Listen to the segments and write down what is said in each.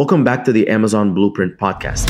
Welcome back to the Amazon Blueprint Podcast.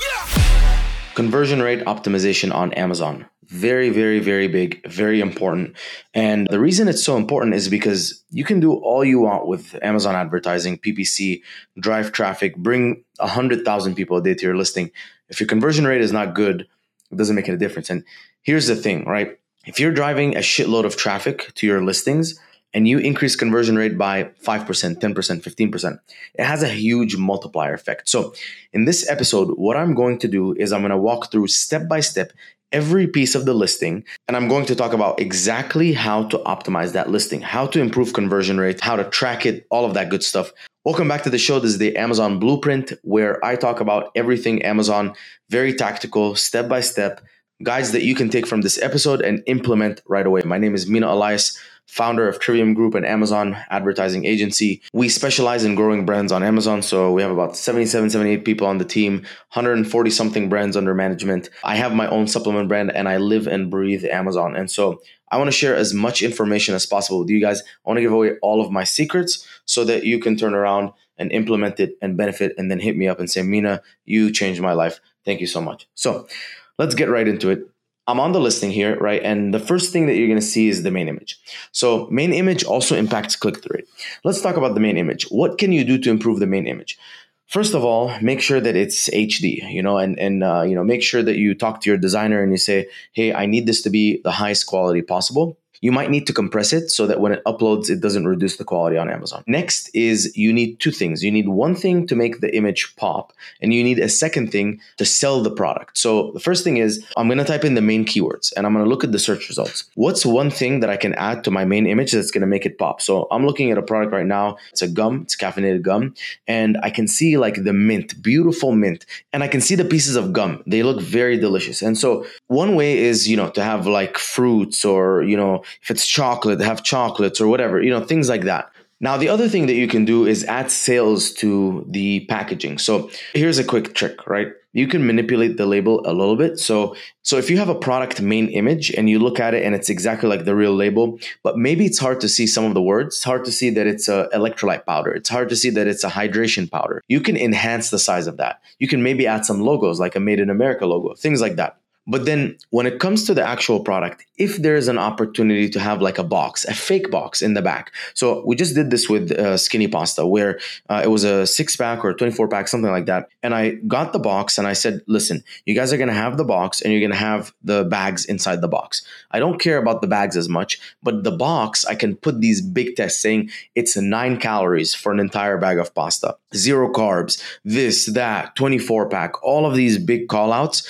Yeah. Conversion rate optimization on Amazon. Very, very, very big, very important. And the reason it's so important is because you can do all you want with Amazon advertising, PPC, drive traffic, bring 100,000 people a day to your listing. If your conversion rate is not good, it doesn't make any difference. And here's the thing, right? If you're driving a shitload of traffic to your listings, and you increase conversion rate by 5%, 10%, 15%, it has a huge multiplier effect. So in this episode, what I'm going to do is I'm going to walk through step by step every piece of the listing, and I'm going to talk about exactly how to optimize that listing, how to improve conversion rate, how to track it, all of that good stuff. Welcome back to the show. This is the Amazon Blueprint, where I talk about everything Amazon, very tactical, step by step, guides that you can take from this episode and implement right away. My name is Mina Elias, founder of Trivium Group, an Amazon advertising agency. We specialize in growing brands on Amazon. So we have about 78 people on the team, 140 something brands under management. I have my own supplement brand and I live and breathe Amazon. And so I want to share as much information as possible with you guys. I want to give away all of my secrets so that you can turn around and implement it and benefit, and then hit me up and say, Mina, you changed my life. Thank you so much. So let's get right into it. I'm on the listing here, right? And the first thing that you're going to see is the main image. So main image also impacts click-through rate. Let's talk about the main image. What can you do to improve the main image? First of all, make sure that it's HD, and make sure that you talk to your designer and you say, hey, I need this to be the highest quality possible. You might need to compress it so that when it uploads, it doesn't reduce the quality on Amazon. Next is you need two things. You need one thing to make the image pop, and you need a second thing to sell the product. So the first thing is I'm going to type in the main keywords and I'm going to look at the search results. What's one thing that I can add to my main image that's going to make it pop? So I'm looking at a product right now. It's a gum. It's caffeinated gum. And I can see like the mint, beautiful mint. And I can see the pieces of gum. They look very delicious. And so one way is, to have like fruits or, if it's chocolate, have chocolates or whatever, things like that. Now, the other thing that you can do is add sales to the packaging. So here's a quick trick, right? You can manipulate the label a little bit. So if you have a product main image and you look at it and it's exactly like the real label, but maybe it's hard to see some of the words. It's hard to see that it's a electrolyte powder. It's hard to see that it's a hydration powder. You can enhance the size of that. You can maybe add some logos like a Made in America logo, things like that. But then when it comes to the actual product, if there is an opportunity to have like a box, a fake box in the back. So we just did this with Skinny Pasta, where it was a 6-pack or a 24-pack, something like that. And I got the box and I said, listen, you guys are going to have the box and you're going to have the bags inside the box. I don't care about the bags as much, but the box, I can put these big tests saying it's 9 calories for an entire bag of pasta, 0 carbs, this, that, 24-pack, all of these big call outs,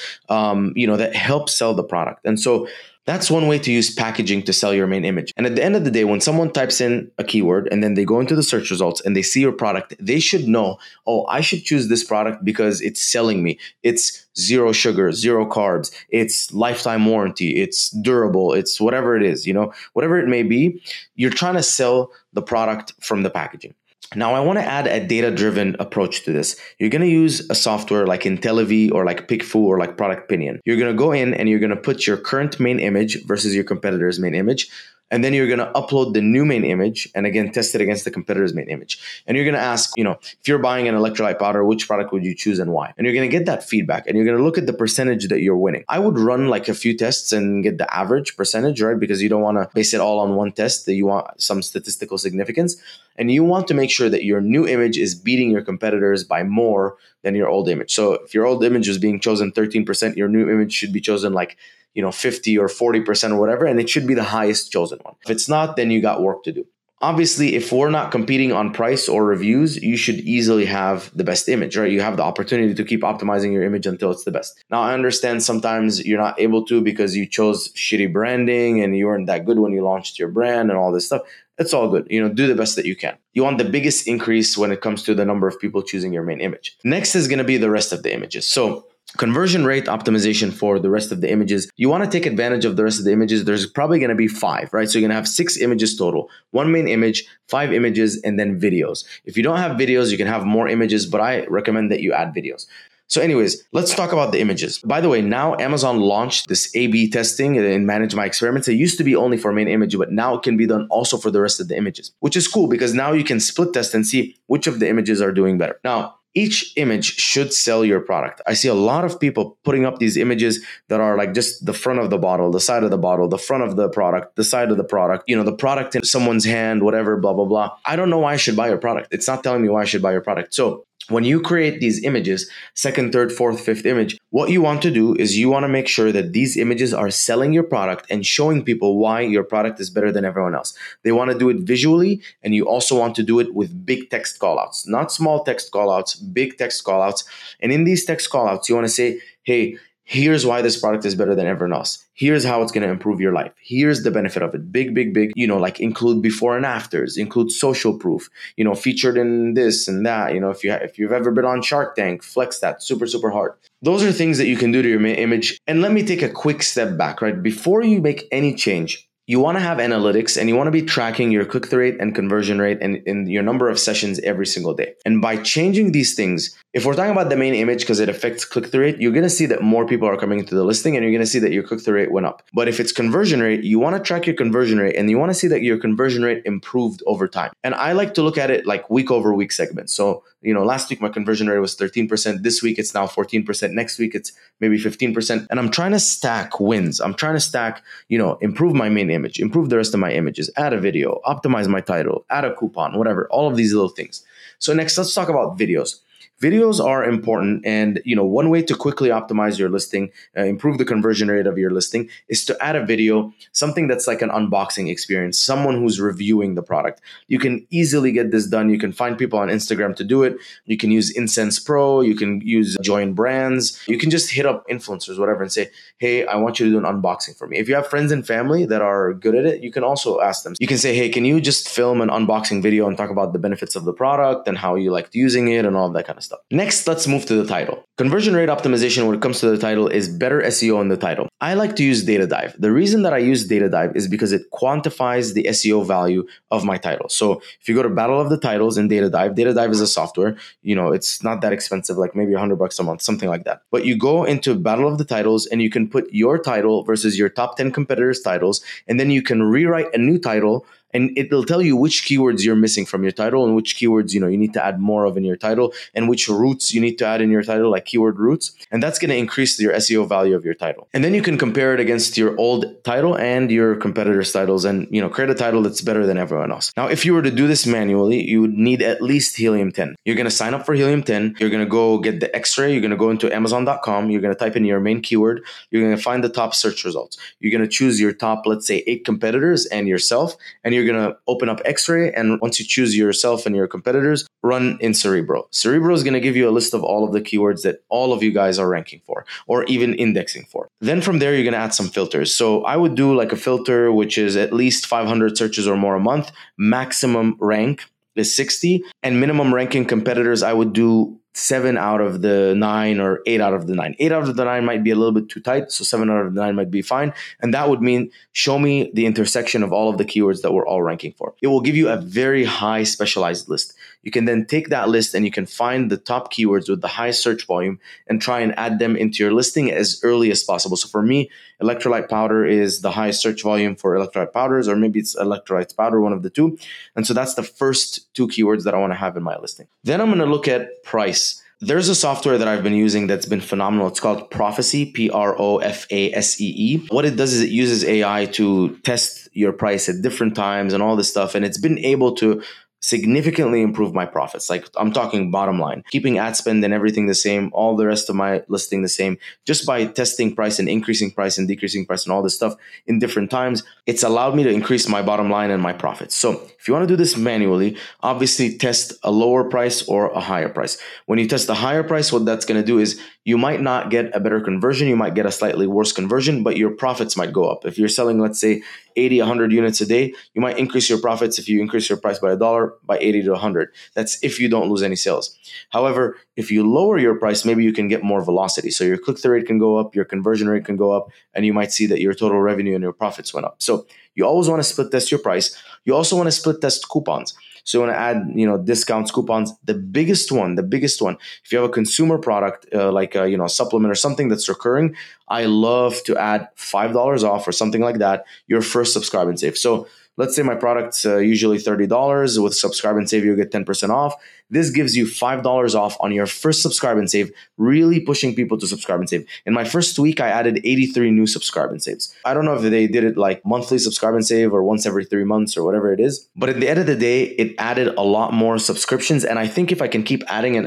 that helps sell the product. And so that's one way to use packaging to sell your main image. And at the end of the day, when someone types in a keyword and then they go into the search results and they see your product, they should know, oh, I should choose this product because it's selling me. It's 0 sugar, 0 carbs. It's lifetime warranty. It's durable. It's whatever it is, whatever it may be, you're trying to sell the product from the packaging. Now, I want to add a data-driven approach to this. You're going to use a software like IntelliV or like PicFu or like ProductPinion. You're going to go in and you're going to put your current main image versus your competitor's main image. And then you're going to upload the new main image and again, test it against the competitor's main image. And you're going to ask, if you're buying an electrolyte powder, which product would you choose and why? And you're going to get that feedback and you're going to look at the percentage that you're winning. I would run like a few tests and get the average percentage, right? Because you don't want to base it all on one test, that you want some statistical significance. And you want to make sure that your new image is beating your competitors by more than your old image. So if your old image is being chosen 13%, your new image should be chosen like 50 or 40% or whatever, and it should be the highest chosen one. If it's not, then you got work to do. Obviously, if we're not competing on price or reviews, you should easily have the best image, right? You have the opportunity to keep optimizing your image until it's the best. Now, I understand sometimes you're not able to because you chose shitty branding and you weren't that good when you launched your brand and all this stuff. It's all good. Do the best that you can. You want the biggest increase when it comes to the number of people choosing your main image. Next is going to be the rest of the images. So conversion rate optimization for the rest of the images. You want to take advantage of the rest of the images. There's probably going to be 5, right? So you're going to have 6 images total, 1 main image, 5 images, and then videos. If you don't have videos, you can have more images, but I recommend that you add videos. So anyways, let's talk about the images. By the way, now Amazon launched this A/B testing and Manage My Experiments. It used to be only for main image, but now it can be done also for the rest of the images, which is cool because now you can split test and see which of the images are doing better. Now, each image should sell your product. I see a lot of people putting up these images that are like just the front of the bottle, the side of the bottle, the front of the product, the side of the product, you know, the product in someone's hand, whatever, blah, blah, blah. I don't know why I should buy your product. It's not telling me why I should buy your product. So when you create these images, second, third, fourth, fifth image, what you want to do is you want to make sure that these images are selling your product and showing people why your product is better than everyone else. They want to do it visually, and you also want to do it with big text callouts, not small text callouts, big text callouts. And in these text callouts, you want to say, hey, here's why this product is better than everyone else. Here's how it's going to improve your life. Here's the benefit of it. Big, big, big, you know, like include before and afters, include social proof, you know, featured in this and that, you know, if you've ever been on Shark Tank, flex that super, super hard. Those are things that you can do to your main image. And let me take a quick step back, right? Before you make any change, you want to have analytics and you want to be tracking your click-through rate and conversion rate and your number of sessions every single day. And by changing these things, if we're talking about the main image because it affects click-through rate, you're going to see that more people are coming into the listing and you're going to see that your click-through rate went up. But if it's conversion rate, you want to track your conversion rate and you want to see that your conversion rate improved over time. And I like to look at it like week over week segments. So, you know, last week my conversion rate was 13%. This week it's now 14%. Next week it's maybe 15%. And I'm trying to stack wins. I'm trying to stack, you know, improve my main image, improve the rest of my images, add a video, optimize my title, add a coupon, whatever, all of these little things. So next, let's talk about videos. Videos are important, and you know, one way to quickly optimize your listing, improve the conversion rate of your listing, is to add a video, something that's like an unboxing experience, someone who's reviewing the product. You can easily get this done. You can find people on Instagram to do it. You can use Incense Pro. You can use Join Brands. You can just hit up influencers, whatever, and say, hey, I want you to do an unboxing for me. If you have friends and family that are good at it, you can also ask them. You can say, hey, can you just film an unboxing video and talk about the benefits of the product and how you liked using it and all that kind of stuff. Next, let's move to the title. Conversion rate optimization when it comes to the title is better SEO in the title. I like to use Data Dive. The reason that I use Data Dive is because it quantifies the SEO value of my title. So if you go to Battle of the Titles in Data Dive is a software, you know, it's not that expensive, like maybe $100 a month, something like that. But you go into Battle of the Titles and you can put your title versus your top 10 competitors' titles, and then you can rewrite a new title. And it'll tell you which keywords you're missing from your title and which keywords, you know, you need to add more of in your title and which roots you need to add in your title, like keyword roots. And that's going to increase your SEO value of your title. And then you can compare it against your old title and your competitors' titles and, you know, create a title that's better than everyone else. Now, if you were to do this manually, you would need at least Helium 10. You're going to sign up for Helium 10. You're going to go get the X-ray. You're going to go into Amazon.com. You're going to type in your main keyword. You're going to find the top search results. You're going to choose your top, let's say, 8 competitors and yourself. And you're going to open up X-Ray, and once you choose yourself and your competitors, run in Cerebro. Cerebro is going to give you a list of all of the keywords that all of you guys are ranking for or even indexing for. Then from there, you're going to add some filters. So I would do like a filter, which is at least 500 searches or more a month. Maximum rank is 60, and minimum ranking competitors, I would do 7 out of the 9 or 8 out of the 9. 8 out of the 9 might be a little bit too tight, so 7 out of the 9 might be fine. And that would mean show me the intersection of all of the keywords that we're all ranking for. It will give you a very high specialized list. You can then take that list and you can find the top keywords with the highest search volume and try and add them into your listing as early as possible. So for me, electrolyte powder is the highest search volume for electrolyte powders, or maybe it's electrolyte powder, one of the two. And so that's the first 2 keywords that I want to have in my listing. Then I'm going to look at price. There's a software that I've been using that's been phenomenal. It's called Prophecy, P-R-O-F-A-S-E-E. What it does is it uses AI to test your price at different times and all this stuff. And it's been able to significantly improve my profits. Like, I'm talking bottom line, keeping ad spend and everything the same, all the rest of my listing the same, just by testing price and increasing price and decreasing price and all this stuff in different times. It's allowed me to increase my bottom line and my profits. So if you want to do this manually, obviously test a lower price or a higher price. When you test the higher price, what that's going to do is you might not get a better conversion. You might get a slightly worse conversion, but your profits might go up. If you're selling, let's say, 80, 100 units a day, you might increase your profits if you increase your price by $1, by 80 to 100. That's if you don't lose any sales. However, if you lower your price, maybe you can get more velocity. So your click-through rate can go up, your conversion rate can go up, and you might see that your total revenue and your profits went up. So you always want to split test your price. You also want to split test coupons. So you want to add, discounts, coupons. The biggest one, if you have a consumer product, like a supplement or something that's recurring, I love to add $5 off or something like that, your first subscribe and save. So let's say my product's usually $30. With subscribe and save, you get 10% off. This gives you $5 off on your first subscribe and save, really pushing people to subscribe and save. In my first week, I added 83 new subscribe and saves. I don't know if they did it like monthly subscribe and save or once every 3 months or whatever it is. But at the end of the day, it added a lot more subscriptions. And I think if I can keep adding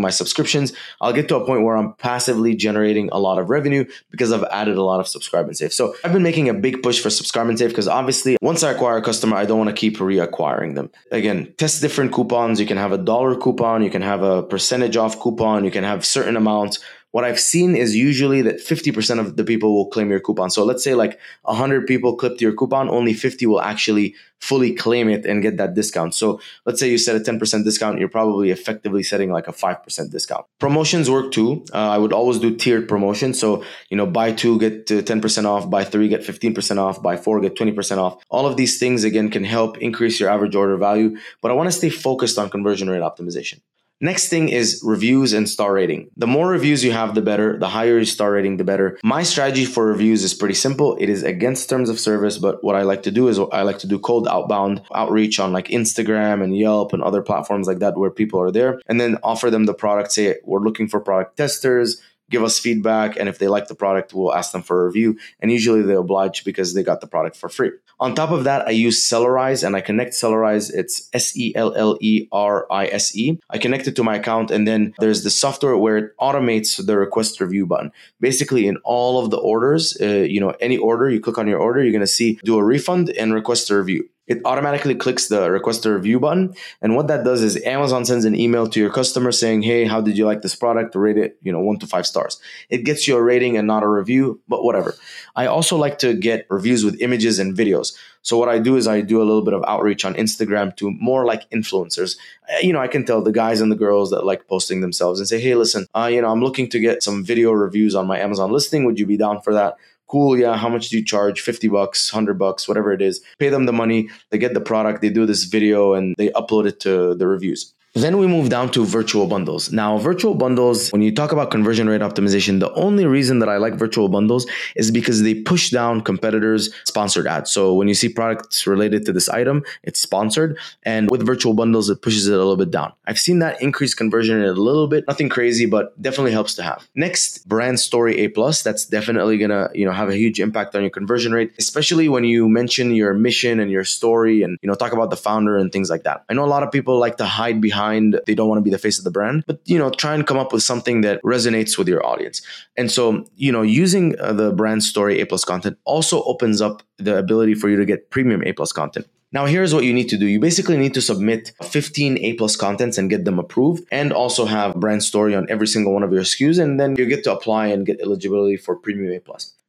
my subscriptions, I'll get to a point where I'm passively generating a lot of revenue because I've added a lot of subscribe and save. So I've been making a big push for subscribe and save because obviously once I acquire a customer, I don't want to keep reacquiring them. Again, test different coupons. You can have $1 coupon, you can have a percentage off coupon, you can have certain amounts. What I've seen is usually that 50% of the people will claim your coupon. So let's say like 100 people clipped your coupon, only 50 will actually fully claim it and get that discount. So let's say you set a 10% discount, you're probably effectively setting like a 5% discount. Promotions work too. I would always do tiered promotions. So, buy 2, get 10% off, buy 3, get 15% off, buy 4, get 20% off. All of these things, again, can help increase your average order value. But I want to stay focused on conversion rate optimization. Next thing is reviews and star rating. The more reviews you have, the better. The higher your star rating, the better. My strategy for reviews is pretty simple. It is against terms of service, but what I like to do is I like to do cold outbound outreach on like Instagram and Yelp and other platforms like that where people are there, and then offer them the product. Say, we're looking for product testers. Give us feedback, and if they like the product, we'll ask them for a review, and usually they oblige because they got the product for free. On top of that, I use Sellerize, and I connect Sellerize. It's Sellerise. I connect it to my account, and then there's the software where it automates the request review button. Basically, in all of the orders, any order, you click on your order, you're going to see do a refund and request a review. It automatically clicks the request a review button. And what that does is Amazon sends an email to your customer saying, hey, how did you like this product? Rate it, 1 to 5 stars. It gets you a rating and not a review, but whatever. I also like to get reviews with images and videos. So what I do is I do a little bit of outreach on Instagram to more like influencers. I can tell the guys and the girls that like posting themselves and say, hey, listen, I'm looking to get some video reviews on my Amazon listing. Would you be down for that? Cool, yeah, how much do you charge? $50, $100, whatever it is. Pay them the money, they get the product, they do this video, and they upload it to the reviews. Then we move down to virtual bundles. Now, virtual bundles, when you talk about conversion rate optimization, the only reason that I like virtual bundles is because they push down competitors' sponsored ads. So when you see products related to this item, it's sponsored. And with virtual bundles, it pushes it a little bit down. I've seen that increase conversion rate a little bit. Nothing crazy, but definitely helps to have. Next, brand story A+. That's definitely going to have a huge impact on your conversion rate, especially when you mention your mission and your story and talk about the founder and things like that. I know a lot of people like to hide behind. They don't want to be the face of the brand, but try and come up with something that resonates with your audience. And so, using the brand story A+ content also opens up the ability for you to get premium A+ content. Now, here's what you need to do. You basically need to submit 15 A+ contents and get them approved, and also have brand story on every single one of your SKUs, and then you get to apply and get eligibility for premium A+.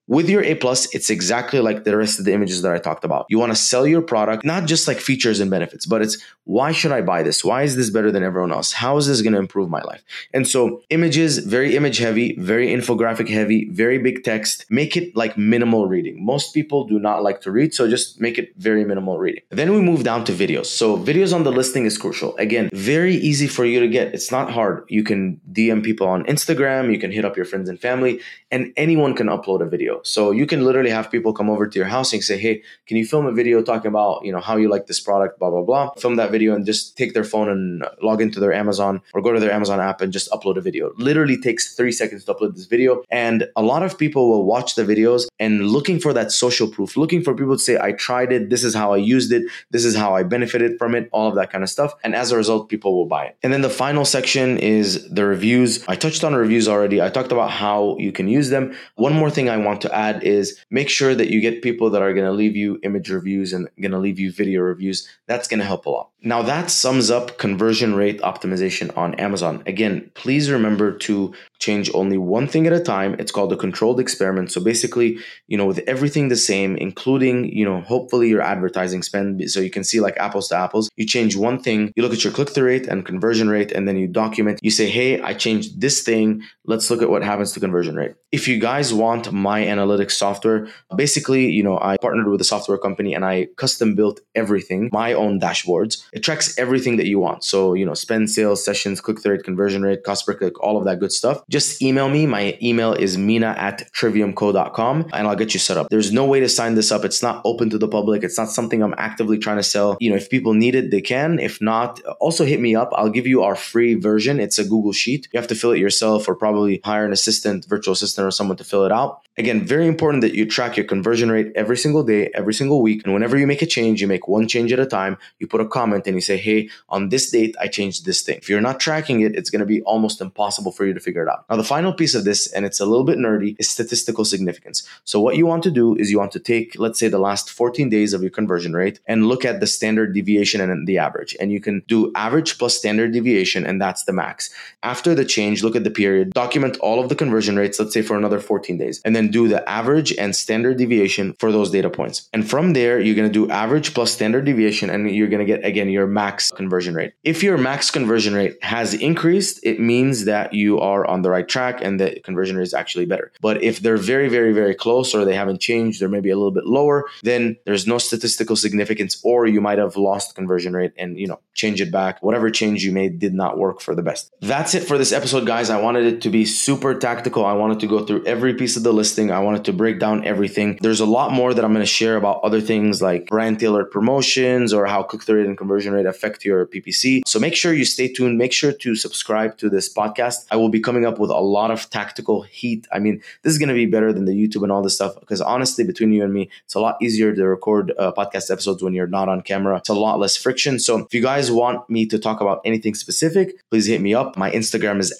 With your A+, it's exactly like the rest of the images that I talked about. You want to sell your product, not just like features and benefits, but it's why should I buy this? Why is this better than everyone else? How is this going to improve my life? And so images, very image heavy, very infographic heavy, very big text. Make it like minimal reading. Most people do not like to read, so just make it very minimal reading. Then we move down to videos. So videos on the listing is crucial. Again, very easy for you to get. It's not hard. You can DM people on Instagram. You can hit up your friends and family, and anyone can upload a video. So you can literally have people come over to your house and say, hey, can you film a video talking about, how you like this product, blah, blah, blah. Film that video and just take their phone and log into their Amazon or go to their Amazon app and just upload a video. Literally takes 3 seconds to upload this video. And a lot of people will watch the videos and looking for that social proof, looking for people to say, I tried it. This is how I used it. This is how I benefited from it. All of that kind of stuff. And as a result, people will buy it. And then the final section is the reviews. I touched on reviews already. I talked about how you can use them. One more thing I want to add is make sure that you get people that are going to leave you image reviews and going to leave you video reviews. That's going to help a lot. Now that sums up conversion rate optimization on Amazon. Again, please remember to change only one thing at a time. It's called a controlled experiment. So basically, with everything the same, including, hopefully your advertising spend, so you can see like apples to apples, you change one thing, you look at your click-through rate and conversion rate, and then you document, you say, hey, I changed this thing. Let's look at what happens to conversion rate. If you guys want my analytics software, basically, I partnered with a software company and I custom built everything, my own dashboards. It tracks everything that you want. So, you know, spend, sales, sessions, click-through rate, conversion rate, cost per click, all of that good stuff. Just email me. My email is mina@triviumco.com and I'll get you set up. There's no way to sign this up. It's not open to the public. It's not something I'm actively trying to sell. You know, if people need it, they can. If not, also hit me up. I'll give you our free version. It's a Google Sheet. You have to fill it yourself or probably hire an assistant, virtual assistant or someone to fill it out. Again, very important that you track your conversion rate every single day, every single week. And whenever you make a change, you make one change at a time. You put a comment and you say, hey, on this date, I changed this thing. If you're not tracking it, it's going to be almost impossible for you to figure it out. Now, the final piece of this, and it's a little bit nerdy, is statistical significance. So what you want to do is you want to take, let's say, the last 14 days of your conversion rate and look at the standard deviation and the average. And you can do average plus standard deviation, and that's the max. After the change, look at the period, document all of the conversion rates, let's say for another 14 days, and then do the average and standard deviation for those data points. And from there, you're going to do average plus standard deviation, and you're going to get, again, your max conversion rate. If your max conversion rate has increased, it means that you are on the right track and the conversion rate is actually better. But if they're very, very, very close or they haven't changed, they're maybe a little bit lower, then there's no statistical significance, or you might have lost conversion rate and, you know, change it back. Whatever change you made did not work for the best. That's it for this episode, guys. I wanted it to be super tactical. I wanted to go through every piece of the listing. I wanted to break down everything. There's a lot more that I'm going to share about other things like brand tailored promotions or how click-through rate and conversion rate affect your PPC. So make sure you stay tuned. Make sure to subscribe to this podcast. I will be coming up with a lot of tactical heat. I mean, this is going to be better than the YouTube and all this stuff because honestly, between you and me, it's a lot easier to record podcast episodes when you're not on camera. It's a lot less friction. So if you guys want me to talk about anything specific, please hit me up. My Instagram is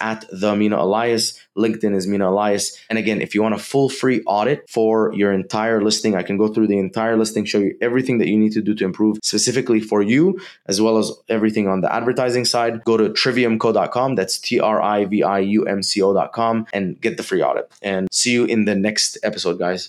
@Mina Elias. LinkedIn is Mina Elias. And again, if you want a full free audit for your entire listing, I can go through the entire listing, show you everything that you need to do to improve specifically for you, as well as everything on the advertising side. Go to triviumco.com. That's TRIVIUMCO.com and get the free audit. And see you in the next episode, guys.